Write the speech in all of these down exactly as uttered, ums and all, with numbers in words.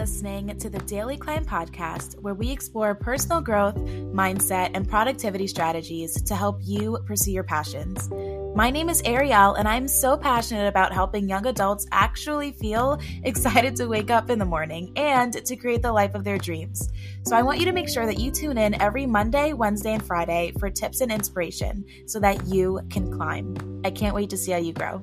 listening to the Daily Climb Podcast, where we explore personal growth, mindset, and productivity strategies to help you pursue your passions. My name is Ariel, and I'm so passionate about helping young adults actually feel excited to wake up in the morning and to create the life of their dreams. So I want you to make sure that you tune in every Monday, Wednesday, and Friday for tips and inspiration so that you can climb. I can't wait to see how you grow.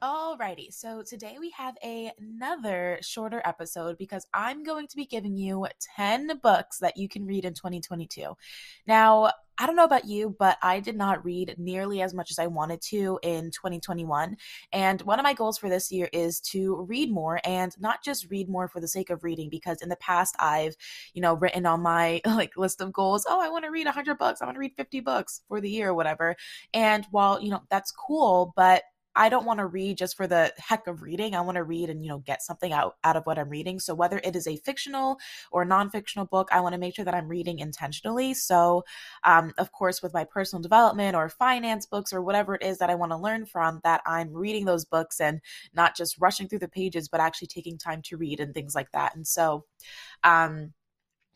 Alrighty, so today we have a, another shorter episode because I'm going to be giving you ten books that you can read in twenty twenty-two. Now, I don't know about you, but I did not read nearly as much as I wanted to in twenty twenty-one. And one of my goals for this year is to read more, and not just read more for the sake of reading, because in the past I've, you know, written on my like list of goals, oh, I want to read one hundred books. I want to read fifty books for the year or whatever. And while, you know, that's cool, but I don't want to read just for the heck of reading. I want to read and, you know, get something out, out of what I'm reading. So whether it is a fictional or non-fictional book, I want to make sure that I'm reading intentionally. So, um, of course, with my personal development or finance books or whatever it is that I want to learn from, that I'm reading those books and not just rushing through the pages, but actually taking time to read and things like that. And so, um,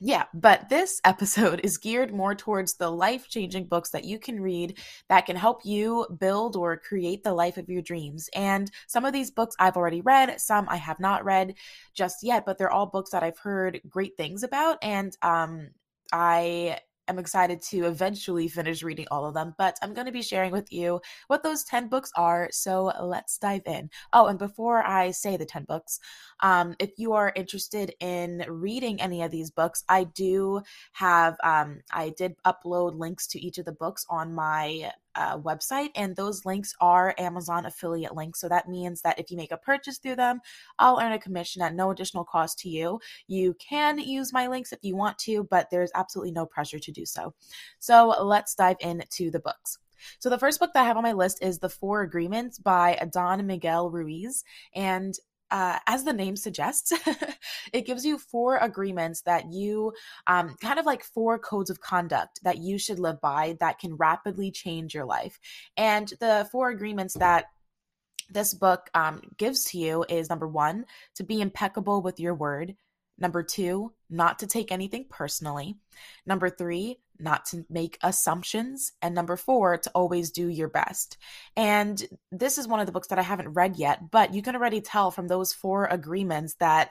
Yeah, but this episode is geared more towards the life-changing books that you can read that can help you build or create the life of your dreams. And some of these books I've already read, some I have not read just yet, but they're all books that I've heard great things about. And um, I... I'm excited to eventually finish reading all of them, but I'm going to be sharing with you what those ten books are, so let's dive in. Oh, and before I say the ten books, um, if you are interested in reading any of these books, I do have, um, I did upload links to each of the books on my Uh, website, and those links are Amazon affiliate links. So that means that if you make a purchase through them, I'll earn a commission at no additional cost to you. You can use my links if you want to, but there's absolutely no pressure to do so. So let's dive into the books. So the first book that I have on my list is The Four Agreements by Don Miguel Ruiz. And Uh, as the name suggests, it gives you four agreements that you um, kind of like four codes of conduct that you should live by that can rapidly change your life. And the four agreements that this book um, gives to you is number one, to be impeccable with your word. Number two, not to take anything personally. Number three, not to make assumptions. And number four, to always do your best. And this is one of the books that I haven't read yet, but you can already tell from those four agreements that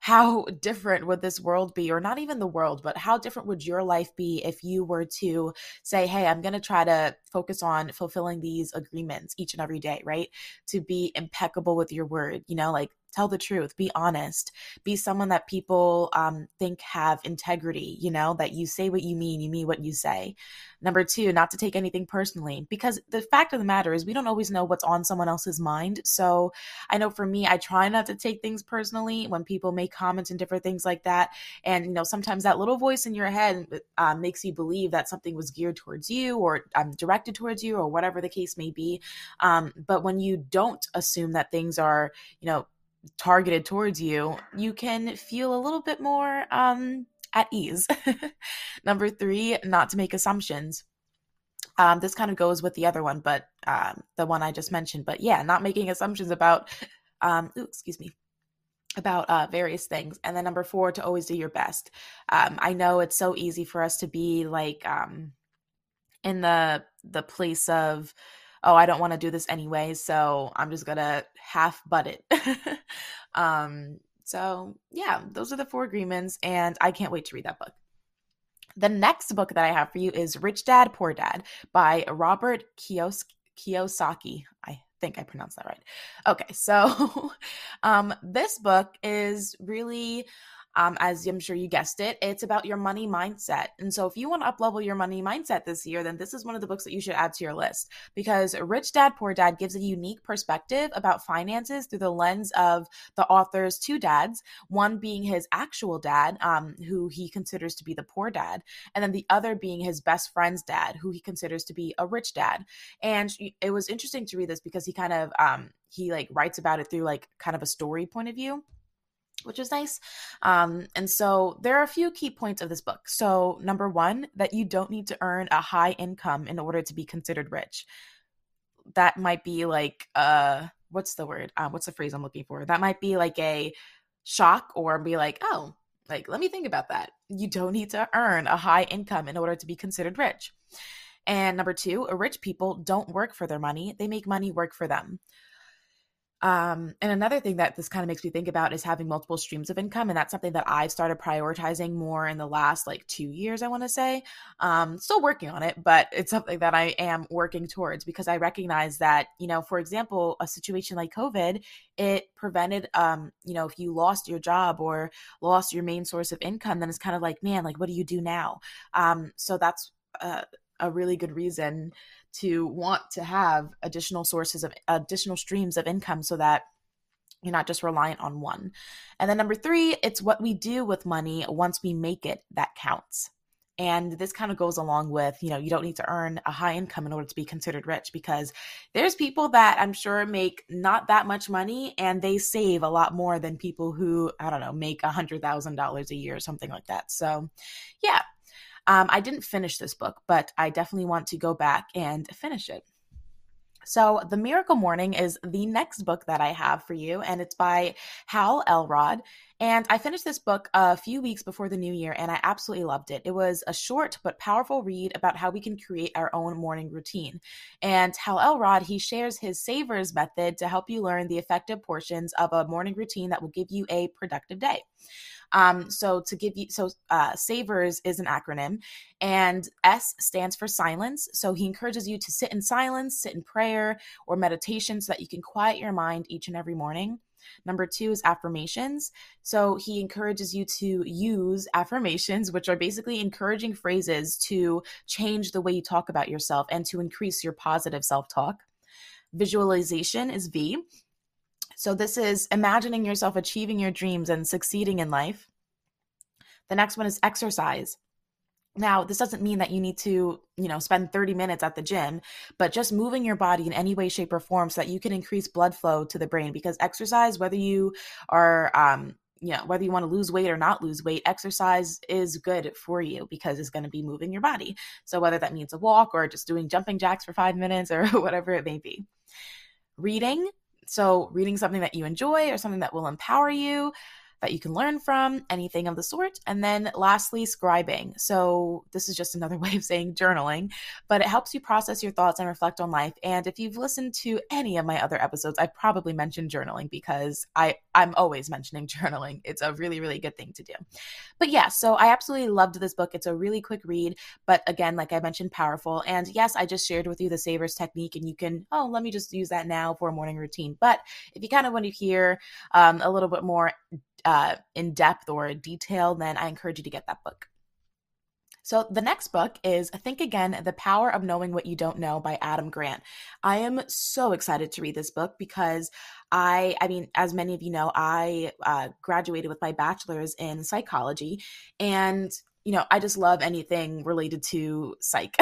how different would this world be, or not even the world, but how different would your life be if you were to say, hey, I'm going to try to focus on fulfilling these agreements each and every day, right? To be impeccable with your word, you know, like tell the truth, be honest, be someone that people um, think have integrity, you know, that you say what you mean, you mean what you say. Number two, not to take anything personally, because the fact of the matter is we don't always know what's on someone else's mind. So I know for me, I try not to take things personally when people make comments and different things like that. And, you know, sometimes that little voice in your head uh, makes you believe that something was geared towards you or um, directed towards you or whatever the case may be. Um, but when you don't assume that things are, you know, targeted towards you, you can feel a little bit more um, at ease. Number three, not to make assumptions. Um, this kind of goes with the other one, but um, the one I just mentioned. But yeah, not making assumptions about, um, ooh, excuse me, about uh, various things. And then number four, to always do your best. Um, I know it's so easy for us to be like um, in the the place of, oh, I don't want to do this anyway, so I'm just going to half butt it. um, so yeah, those are the four agreements, and I can't wait to read that book. The next book that I have for you is Rich Dad, Poor Dad by Robert Kiyos- Kiyosaki. I think I pronounced that right. Okay, so um, this book is really Um, as I'm sure you guessed it, it's about your money mindset. And so if you want to up-level your money mindset this year, then this is one of the books that you should add to your list, because Rich Dad, Poor Dad gives a unique perspective about finances through the lens of the author's two dads, one being his actual dad, um, who he considers to be the poor dad, and then the other being his best friend's dad, who he considers to be a rich dad. And it was interesting to read this because he kind of, um, he like writes about it through like kind of a story point of view, which is nice. Um, and so there are a few key points of this book. So number one, that you don't need to earn a high income in order to be considered rich. That might be like, uh, what's the word? Uh, what's the phrase I'm looking for? That might be like a shock, or be like, oh, like, let me think about that. You don't need to earn a high income in order to be considered rich. And number two, rich people don't work for their money. They make money work for them. Um, and another thing that this kind of makes me think about is having multiple streams of income. And that's something that I've started prioritizing more in the last like two years, I want to say. Um, still working on it, but it's something that I am working towards, because I recognize that, you know, for example, a situation like COVID, it prevented, um, you know, if you lost your job or lost your main source of income, then it's kind of like, man, like, what do you do now? Um, so that's, uh, a really good reason to want to have additional sources of additional streams of income, so that you're not just reliant on one. And then number three, it's what we do with money once we make it that counts. And this kind of goes along with, you know, you don't need to earn a high income in order to be considered rich, because there's people that I'm sure make not that much money and they save a lot more than people who, I don't know, make one hundred thousand dollars a year or something like that. So yeah. Um, I didn't finish this book, but I definitely want to go back and finish it. So The Miracle Morning is the next book that I have for you, and it's by Hal Elrod. And I finished this book a few weeks before the new year, and I absolutely loved it. It was a short but powerful read about how we can create our own morning routine. And Hal Elrod, he shares his SAVERS method to help you learn the effective portions of a morning routine that will give you a productive day. Um, so to give you, so uh, SAVERS is an acronym, and S stands for silence. So he encourages you to sit in silence, sit in prayer or meditation, so that you can quiet your mind each and every morning. Number two is affirmations. So he encourages you to use affirmations, which are basically encouraging phrases to change the way you talk about yourself and to increase your positive self-talk. Visualization is V. So this is imagining yourself achieving your dreams and succeeding in life. The next one is exercise. Now, this doesn't mean that you need to, you know, spend thirty minutes at the gym, but just moving your body in any way, shape, or form so that you can increase blood flow to the brain. Because exercise, whether you are, um, you know, whether you want to lose weight or not lose weight, exercise is good for you because it's going to be moving your body. So whether that means a walk or just doing jumping jacks for five minutes or whatever it may be. Reading. So reading something that you enjoy or something that will empower you, that you can learn from, anything of the sort. And then lastly, scribing. So this is just another way of saying journaling, but it helps you process your thoughts and reflect on life. And if you've listened to any of my other episodes, I probably mentioned journaling because I, I'm always mentioning journaling. It's a really, really good thing to do. But yeah, so I absolutely loved this book. It's a really quick read, but again, like I mentioned, powerful. And yes, I just shared with you the SAVERS technique, and you can, oh, let me just use that now for a morning routine. But if you kind of want to hear um, a little bit more Uh, in depth or detail, then I encourage you to get that book. So the next book is Think Again, The Power of Knowing What You Don't Know by Adam Grant. I am so excited to read this book because I, I mean, as many of you know, I uh, graduated with my bachelor's in psychology, and you know, I just love anything related to psych.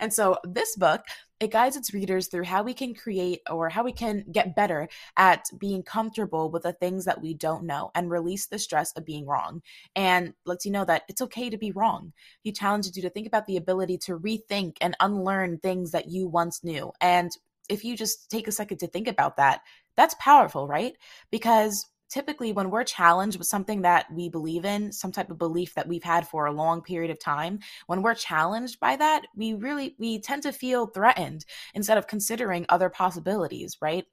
And so this book, it guides its readers through how we can create or how we can get better at being comfortable with the things that we don't know and release the stress of being wrong, and lets you know that it's okay to be wrong. He challenges you to think about the ability to rethink and unlearn things that you once knew. And if you just take a second to think about that, that's powerful, right? Because typically when we're challenged with something that we believe in, some type of belief that we've had for a long period of time, when we're challenged by that, we really, we tend to feel threatened instead of considering other possibilities, right?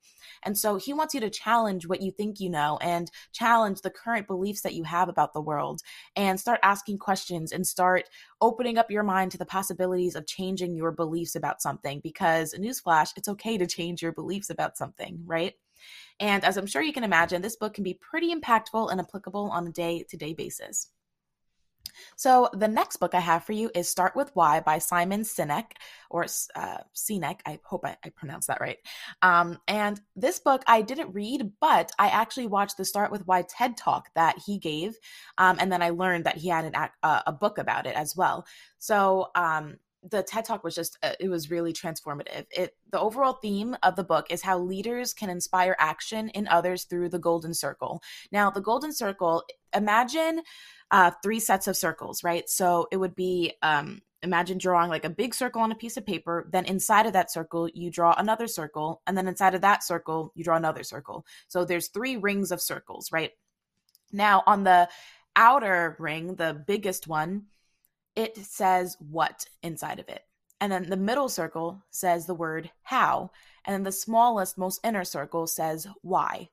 And so he wants you to challenge what you think you know and challenge the current beliefs that you have about the world, and start asking questions and start opening up your mind to the possibilities of changing your beliefs about something, because newsflash, it's okay to change your beliefs about something, right? And as I'm sure you can imagine, this book can be pretty impactful and applicable on a day-to-day basis. So the next book I have for you is Start With Why by Simon Sinek, or uh, Sinek, I hope I, I pronounced that right. Um, and this book I didn't read, but I actually watched the Start With Why TED Talk that he gave. Um, and then I learned that he had an, a, a book about it as well. So um, the TED Talk was just, uh, it was really transformative. It, the overall theme of the book is how leaders can inspire action in others through the golden circle. Now, the golden circle, imagine uh, three sets of circles, right? So it would be, um, imagine drawing like a big circle on a piece of paper. Then inside of that circle, you draw another circle. And then inside of that circle, you draw another circle. So there's three rings of circles, right? Now on the outer ring, the biggest one, it says what inside of it. And then the middle circle says the word how. And then the smallest, most inner circle says why.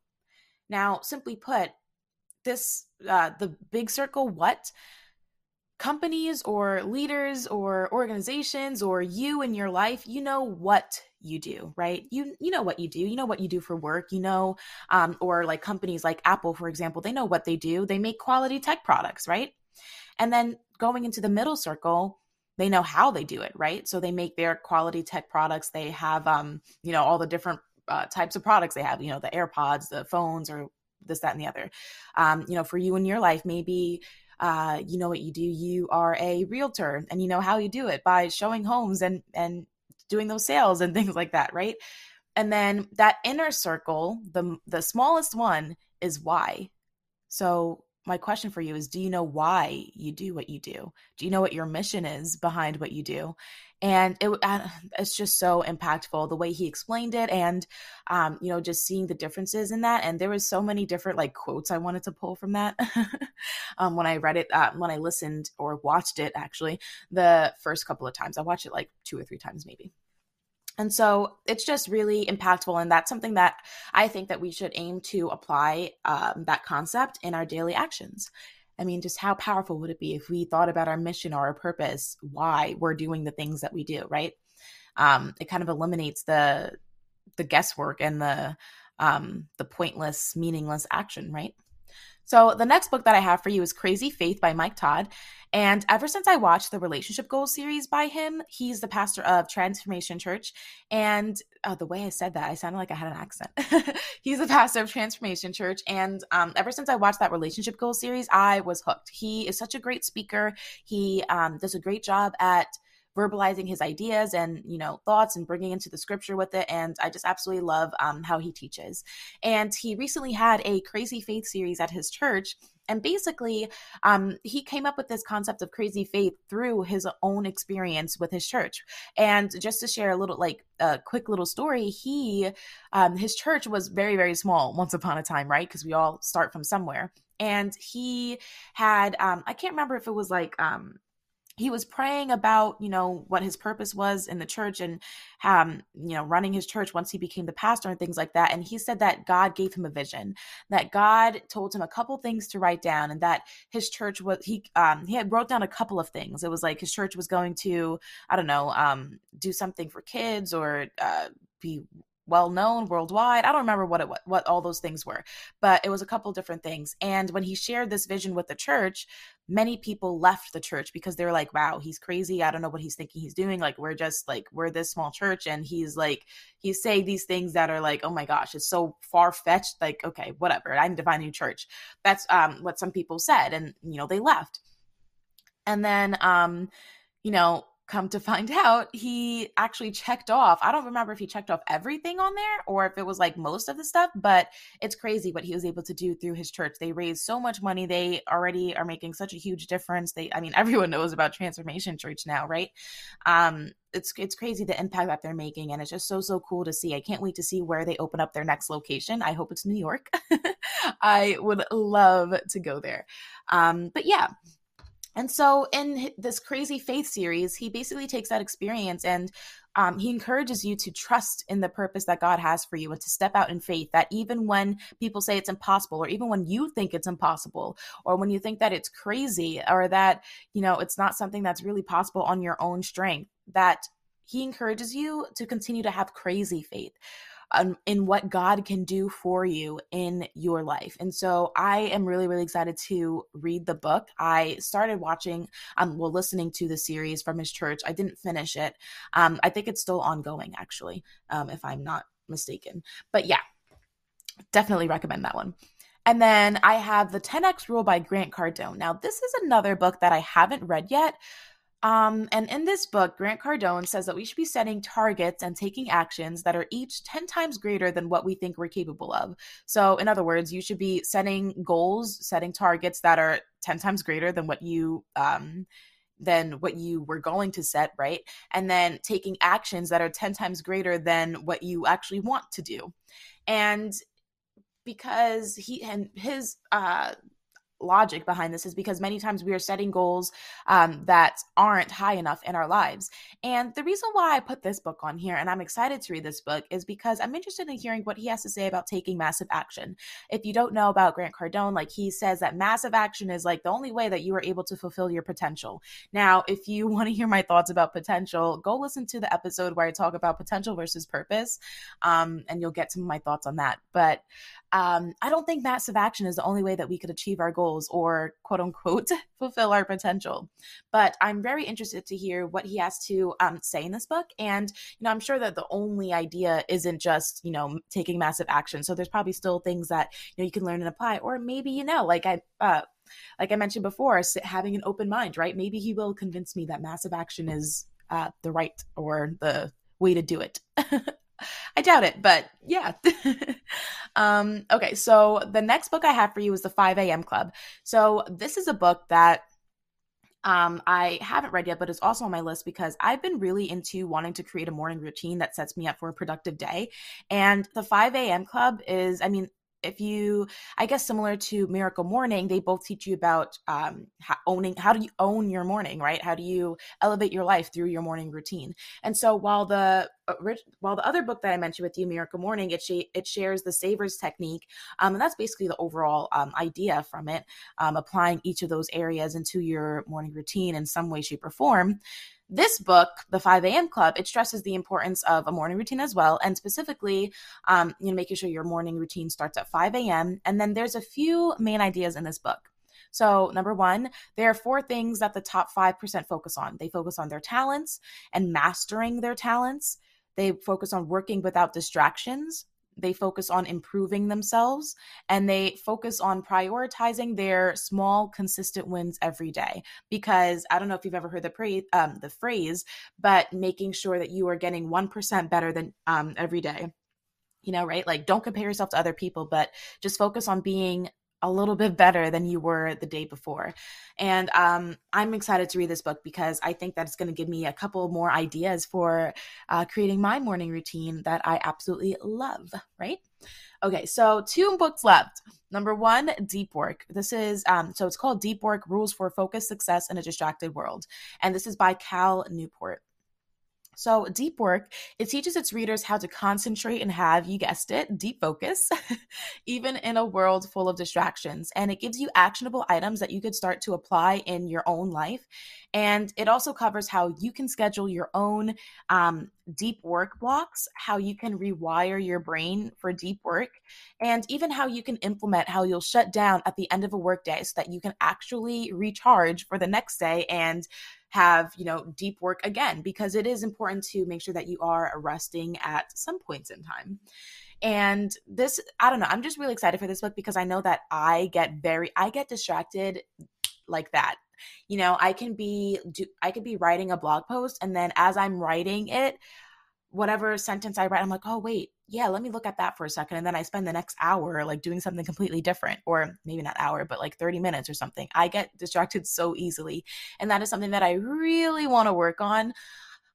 Now, simply put, this, uh, the big circle, what companies or leaders or organizations or you in your life, you know what you do, right? You, you know what you do, you know what you do for work, you know, um, or like companies like Apple, for example, they know what they do. They make quality tech products, right? And then going into the middle circle, they know how they do it, right? So they make their quality tech products. They have, um, you know, all the different uh, types of products they have, you know, the AirPods, the phones, or this, that, and the other. Um, you know, for you in your life, maybe uh, you know what you do. You are a realtor and you know how you do it by showing homes and, and doing those sales and things like that, right? And then that inner circle, the the smallest one is why. So my question for you is, do you know why you do what you do? Do you know what your mission is behind what you do? And it, it's just so impactful the way he explained it, and um, you know, just seeing the differences in that. And there was so many different like quotes I wanted to pull from that um, when I read it, uh, when I listened or watched it. Actually, the first couple of times I watched it, like two or three times maybe. And so it's just really impactful. And that's something that I think that we should aim to apply um, that concept in our daily actions. I mean, just how powerful would it be if we thought about our mission or our purpose, why we're doing the things that we do, right? Um, it kind of eliminates the the guesswork and the um, the pointless, meaningless action, right? So the next book that I have for you is Crazy Faith by Mike Todd. And ever since I watched the Relationship Goals series by him, he's the pastor of Transformation Church. And oh, the way I said that, I sounded like I had an accent. He's the pastor of Transformation Church. And um, ever since I watched that Relationship Goals series, I was hooked. He is such a great speaker. He um, does a great job at verbalizing his ideas and, you know, thoughts and bringing into the scripture with it. And I just absolutely love um, how he teaches. And he recently had a Crazy Faith series at his church. And basically, um, he came up with this concept of crazy faith through his own experience with his church. And just to share a little, like a quick little story, he, um, his church was very, very small once upon a time, right? Because we all start from somewhere. And he had, um, I can't remember if it was like, um, he was praying about, you know, what his purpose was in the church and, um, you know, running his church once he became the pastor and things like that. And he said that God gave him a vision, that God told him a couple things to write down, and that his church was, he, um, he had wrote down a couple of things. It was like his church was going to, I don't know, um, do something for kids or, uh, be well-known worldwide. I don't remember what it, what, what all those things were, but it was a couple different things. And when he shared this vision with the church, many people left the church because they were like, wow, he's crazy. I don't know what he's thinking he's doing. Like, we're just like, we're this small church. And he's like, he's saying these things that are like, oh my gosh, it's so far-fetched. Like, okay, whatever. I need to find a new church. That's um, what some people said. And, you know, they left. And then, um, you know, come to find out, he actually checked off. I don't remember if he checked off everything on there or if it was like most of the stuff, but it's crazy what he was able to do through his church. They raised so much money. They already are making such a huge difference. They, I mean, everyone knows about Transformation Church now, right? Um, it's it's crazy the impact that they're making, and it's just so, so cool to see. I can't wait to see where they open up their next location. I hope it's New York. I would love to go there. Um, but yeah. And so in this Crazy Faith series, he basically takes that experience and um, he encourages you to trust in the purpose that God has for you and to step out in faith, that even when people say it's impossible, or even when you think it's impossible, or when you think that it's crazy, or that, you know, it's not something that's really possible on your own strength, that he encourages you to continue to have crazy faith. um, in what God can do for you in your life. And so I am really, really excited to read the book. I started watching, um, well, listening to the series from his church. I didn't finish it. Um, I think it's still ongoing, actually, um, if I'm not mistaken. But yeah, definitely recommend that one. And then I have The ten X Rule by Grant Cardone. Now, this is another book that I haven't read yet. Um, and in this book, Grant Cardone says that we should be setting targets and taking actions that are each ten times greater than what we think we're capable of. So in other words, you should be setting goals, setting targets that are ten times greater than what you, um, than what you were going to set, right? And then taking actions that are ten times greater than what you actually want to do. And because he, and his, uh, logic behind this is because many times we are setting goals um, that aren't high enough in our lives. And the reason why I put this book on here and I'm excited to read this book is because I'm interested in hearing what he has to say about taking massive action. If you don't know about Grant Cardone, like he says that massive action is like the only way that you are able to fulfill your potential. Now, if you want to hear my thoughts about potential, go listen to the episode where I talk about potential versus purpose, um, and you'll get some of my thoughts on that. But um, I don't think massive action is the only way that we could achieve our goals or quote unquote, fulfill our potential. But I'm very interested to hear what he has to um, say in this book. And, you know, I'm sure that the only idea isn't just, you know, taking massive action. So there's probably still things that, you know, you can learn and apply, or maybe, you know, like I, uh, like I mentioned before, having an open mind, right? Maybe he will convince me that massive action is uh, the right or the way to do it. I doubt it, but yeah. um, okay, so the next book I have for you is The five a.m. Club. So this is a book that um, I haven't read yet, but it's also on my list because I've been really into wanting to create a morning routine that sets me up for a productive day. And The five a.m. Club is, I mean, if you, I guess similar to Miracle Morning, they both teach you about um, how owning, how do you own your morning, right? How do you elevate your life through your morning routine? And so while the while the other book that I mentioned with you, Miracle Morning, it, sh- it shares the SAVERS technique. Um, and that's basically the overall um, idea from it, um, applying each of those areas into your morning routine in some way, shape, or form. This book, The five a.m. Club, it stresses the importance of a morning routine as well, and specifically, um, you know, making sure your morning routine starts at five a.m. And then there's a few main ideas in this book. So number one, there are four things that the top five percent focus on. They focus on their talents and mastering their talents. They focus on working without distractions. They focus on improving themselves, and they focus on prioritizing their small, consistent wins every day. Because I don't know if you've ever heard the, pra- um, the phrase, but making sure that you are getting one percent better than um, every day, you know, right? Like don't compare yourself to other people, but just focus on being a little bit better than you were the day before. And um, I'm excited to read this book because I think that it's going to give me a couple more ideas for uh, creating my morning routine that I absolutely love, right? Okay, so two books left. Number one, Deep Work. This is, um, so it's called Deep Work, Rules for Focused Success in a Distracted World. And this is by Cal Newport. So Deep Work, it teaches its readers how to concentrate and have, you guessed it, deep focus, even in a world full of distractions. And it gives you actionable items that you could start to apply in your own life. And it also covers how you can schedule your own um, deep work blocks, how you can rewire your brain for deep work, and even how you can implement how you'll shut down at the end of a workday so that you can actually recharge for the next day and have, you know, deep work again, because it is important to make sure that you are resting at some points in time. And this, I don't know, I'm just really excited for this book because I know that I get very, I get distracted like that. You know, I can be, do, I could be writing a blog post, and then as I'm writing it, whatever sentence I write, I'm like, oh, wait, yeah, let me look at that for a second. And then I spend the next hour like doing something completely different, or maybe not hour, but like thirty minutes or something. I get distracted so easily. And that is something that I really want to work on.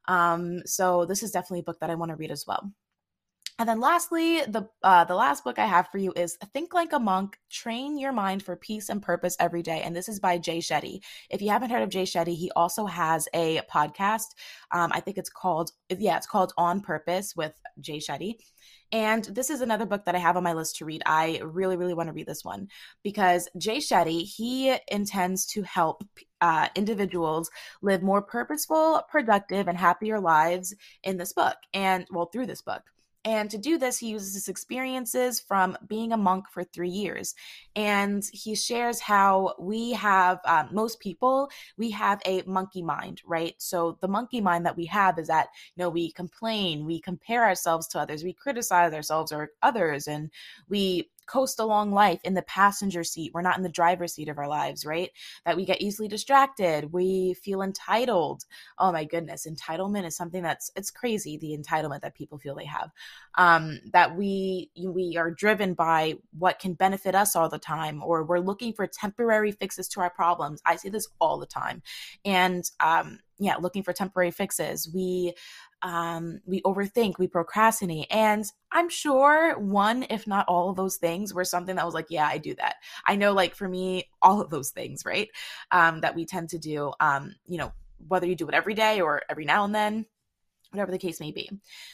Um, so this is definitely a book that I want to read as well. And then lastly, the uh, the last book I have for you is Think Like a Monk, Train Your Mind for Peace and Purpose Every Day. And this is by Jay Shetty. If you haven't heard of Jay Shetty, he also has a podcast. Um, I think it's called, yeah, it's called On Purpose with Jay Shetty. And this is another book that I have on my list to read. I really, really want to read this one because Jay Shetty, he intends to help uh, individuals live more purposeful, productive, and happier lives in this book and, well, through this book. And to do this, he uses his experiences from being a monk for three years. And he shares how we have, uh, most people, we have a monkey mind, right? So the monkey mind that we have is that, you know, we complain, we compare ourselves to others, we criticize ourselves or others, and we coast along life in the passenger seat. We're not in the driver's seat of our lives, right? That we get easily distracted. We feel entitled. Oh my goodness. Entitlement is something that's, it's crazy. The entitlement that people feel they have, um, that we, we are driven by what can benefit us all the time, or we're looking for temporary fixes to our problems. I see this all the time. And, um, yeah, looking for temporary fixes. We, um, we overthink, we procrastinate. And I'm sure one, if not all of those things were something that was like, yeah, I do that. I know, like for me, all of those things, right. Um, that we tend to do, um, you know, whether you do it every day or every now and then, whatever the case may be.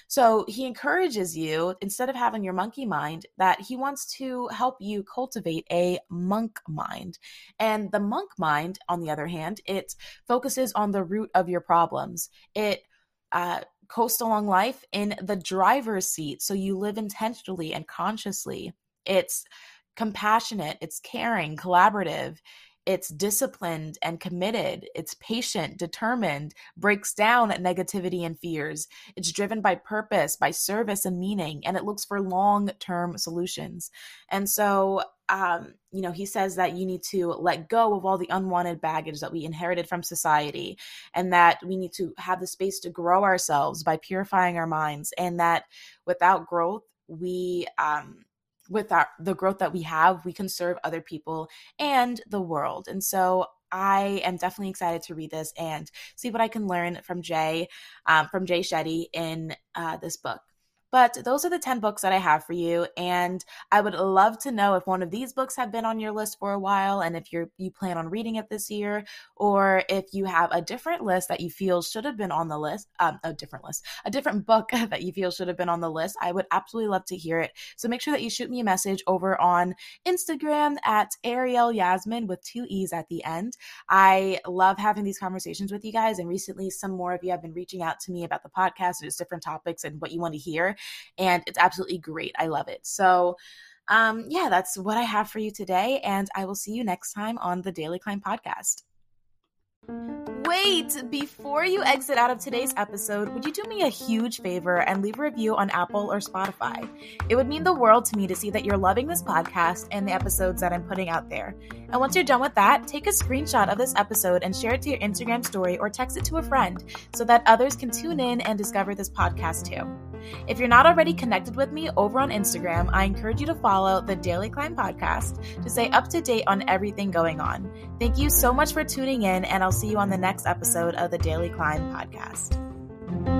So he encourages you, instead of having your monkey mind, that he wants to help you cultivate a monk mind. And the monk mind, on the other hand, it focuses on the root of your problems. It uh, coasts along life in the driver's seat. So you live intentionally and consciously. It's compassionate. It's caring, collaborative. It's disciplined and committed. It's patient, determined, breaks down at negativity and fears. It's driven by purpose, by service and meaning, and it looks for long-term solutions. And so, um, you know, he says that you need to let go of all the unwanted baggage that we inherited from society, and that we need to have the space to grow ourselves by purifying our minds, and that without growth, we... Um, with our, the growth that we have, we can serve other people and the world. And so I am definitely excited to read this and see what I can learn from Jay, um, from Jay Shetty in uh, this book. But those are the ten books that I have for you. And I would love to know if one of these books have been on your list for a while, and if you're, you plan on reading it this year, or if you have a different list that you feel should have been on the list, um, a different list, a different book that you feel should have been on the list. I would absolutely love to hear it. So make sure that you shoot me a message over on Instagram at Ariel Yasmin with two E's at the end. I love having these conversations with you guys. And recently, some more of you have been reaching out to me about the podcast, and just different topics and what you want to hear. And it's absolutely great. I love it. So um, yeah, that's what I have for you today. And I will see you next time on the Daily Climb Podcast. Wait, before you exit out of today's episode, would you do me a huge favor and leave a review on Apple or Spotify? It would mean the world to me to see that you're loving this podcast and the episodes that I'm putting out there. And once you're done with that, take a screenshot of this episode and share it to your Instagram story or text it to a friend so that others can tune in and discover this podcast too. If you're not already connected with me over on Instagram, I encourage you to follow the Daily Climb Podcast to stay up to date on everything going on. Thank you so much for tuning in, and I'll see you on the next episode of the Daily Climb Podcast.